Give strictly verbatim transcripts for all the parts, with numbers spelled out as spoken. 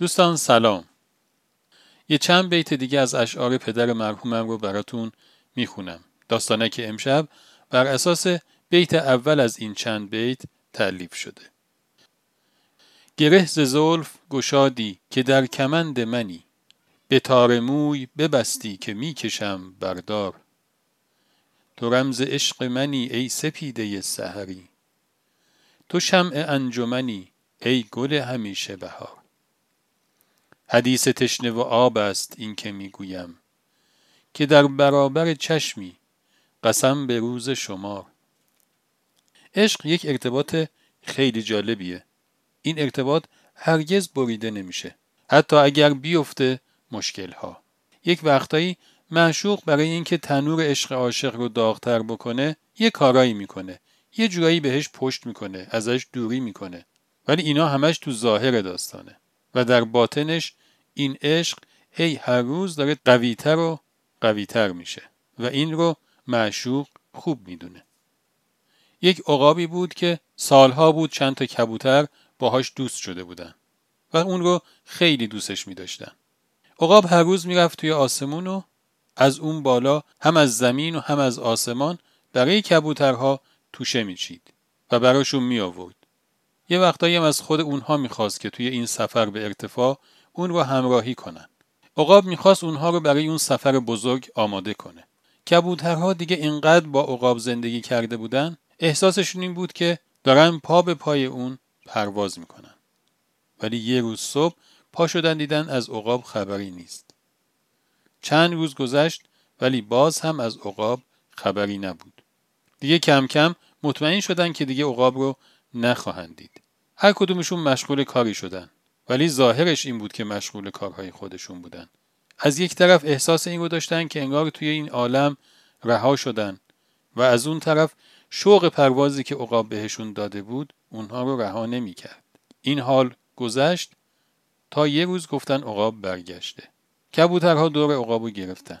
دوستان سلام. یه چند بیت دیگه از اشعار پدر مرحومم رو براتون میخونم. داستانک امشب بر اساس بیت اول از این چند بیت تألیف شده. گره ز زلف گشادی که در کمند منی، به تار موی ببستی که میکشم بردار. تو رمز عشق منی ای سپیده سحری، تو شمع انجمنی ای گل همیشه بهار. حدیث تشنه و آب است این که میگویم، که در برابر چشمی قسم به روز شمار. عشق یک ارتباط خیلی جالبیه. این ارتباط هرگز بریده نمیشه، حتی اگر بیفته مشکلها. یک وقتایی معشوق برای اینکه تنور عشق عاشق رو داغ‌تر بکنه یه کارایی میکنه، یه جورایی بهش پشت میکنه، ازش دوری میکنه، ولی اینا همش تو ظاهر داستانه و در باطنش این عشق هی هر روز داره قویتر و قویتر میشه و این رو معشوق خوب میدونه. یک عقابی بود که سالها بود چند تا کبوتر باهاش دوست شده بودن و اون رو خیلی دوستش می‌داشتن. عقاب هر روز میرفت توی آسمون و از اون بالا هم از زمین و هم از آسمان برای کبوترها توشه میچید و براشون میآورد. یه وقتایی هم از خود اونها میخواست که توی این سفر به ارتفاع اون رو همراهی کنن. عقاب میخواست اونها رو برای اون سفر بزرگ آماده کنه. کبوترها دیگه اینقدر با عقاب زندگی کرده بودن، احساسشون این بود که دارن پا به پای اون پرواز میکنن. ولی یه روز صبح پا شدن دیدن از عقاب خبری نیست. چند روز گذشت ولی باز هم از عقاب خبری نبود. دیگه کم کم مطمئن شدن که دیگه عقاب رو نخواهند دید. هر کدومشون مشغول کاری شدن، ولی ظاهرش این بود که مشغول کارهای خودشون بودن. از یک طرف احساس این رو داشتن که انگار توی این عالم رها شدن و از اون طرف شوق پروازی که عقاب بهشون داده بود اونها رو رها نمی‌کرد. این حال گذشت تا یه روز گفتن عقاب برگشته. کبوترها دور عقاب رو گرفتن.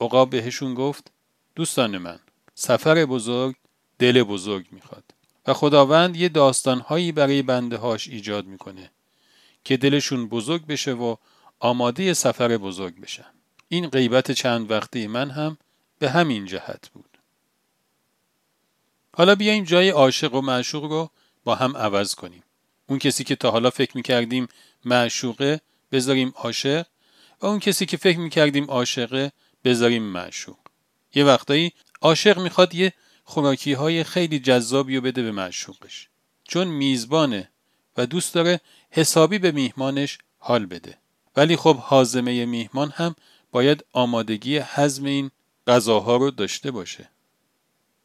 عقاب بهشون گفت دوستان من، سفر بزرگ دل بزرگ میخواد و خداوند یه داستانهایی برای بنده هاش ایجاد میکنه که دلشون بزرگ بشه و آماده سفر بزرگ بشن. این غیبت چند وقتی من هم به همین جهت بود. حالا بیاییم جای عاشق و معشوق رو با هم عوض کنیم. اون کسی که تا حالا فکر میکردیم معشوقه بذاریم عاشق و اون کسی که فکر میکردیم عاشقه بذاریم معشوق. یه وقتایی عاشق میخواد یه خوراکی های خیلی جذابی رو بده به معشوقش، چون میزبانه و دوست داره حسابی به میهمانش حال بده. ولی خب هاضمه میهمان هم باید آمادگی هضم این غذاها رو داشته باشه.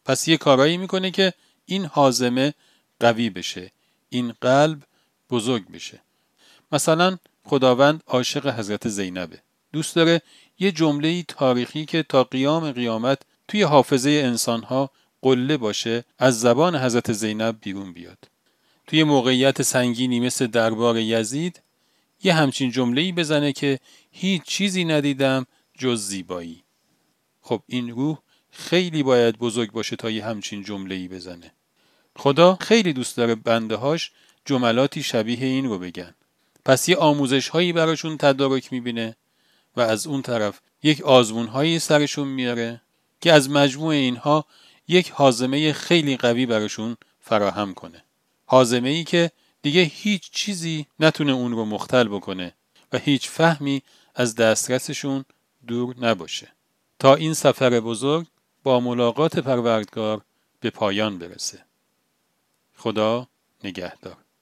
پس یه کارایی میکنه که این هاضمه قوی بشه، این قلب بزرگ بشه. مثلا خداوند عاشق حضرت زینبه، دوست داره یه جمله تاریخی که تا قیام قیامت توی حافظه انسانها قله باشه از زبان حضرت زینب بیرون بیاد. توی موقعیت سنگینی مثل دربار یزید یه همچین جمله‌ای بزنه که هیچ چیزی ندیدم جز زیبایی. خب این روح خیلی باید بزرگ باشه تا یه همچین جمله‌ای بزنه. خدا خیلی دوست داره بنده هاش جملاتی شبیه این رو بگن. پس یه آموزش هایی براشون تدارک میبینه و از اون طرف یک آزمون هایی سرشون میاره که از مجموع اینها یک هاضمه خیلی قوی براشون فراهم کنه. هاضمه‌ای که دیگه هیچ چیزی نتونه اون رو مختل بکنه و هیچ فهمی از دسترسشون دور نباشه تا این سفر بزرگ با ملاقات پروردگار به پایان برسه. خدا نگهدار.